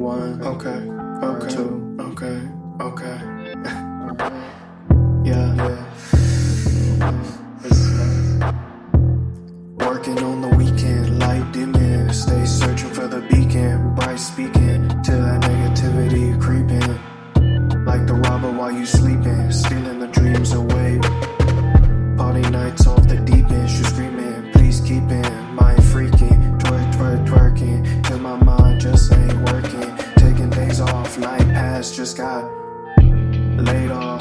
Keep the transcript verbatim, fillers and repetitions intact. One, okay, okay, two, okay, okay. Yeah, working on the weekend, light dimming, stay searching for the beacon, bright speaking to that negativity creeping, like the robber while you sleeping, stealing the dreams away. Party nights off the deep end, she screaming, please keep it, mind freaking, twerk, twerk, twerking, till my mind just ain't working. Taking days off, night past, just got laid off.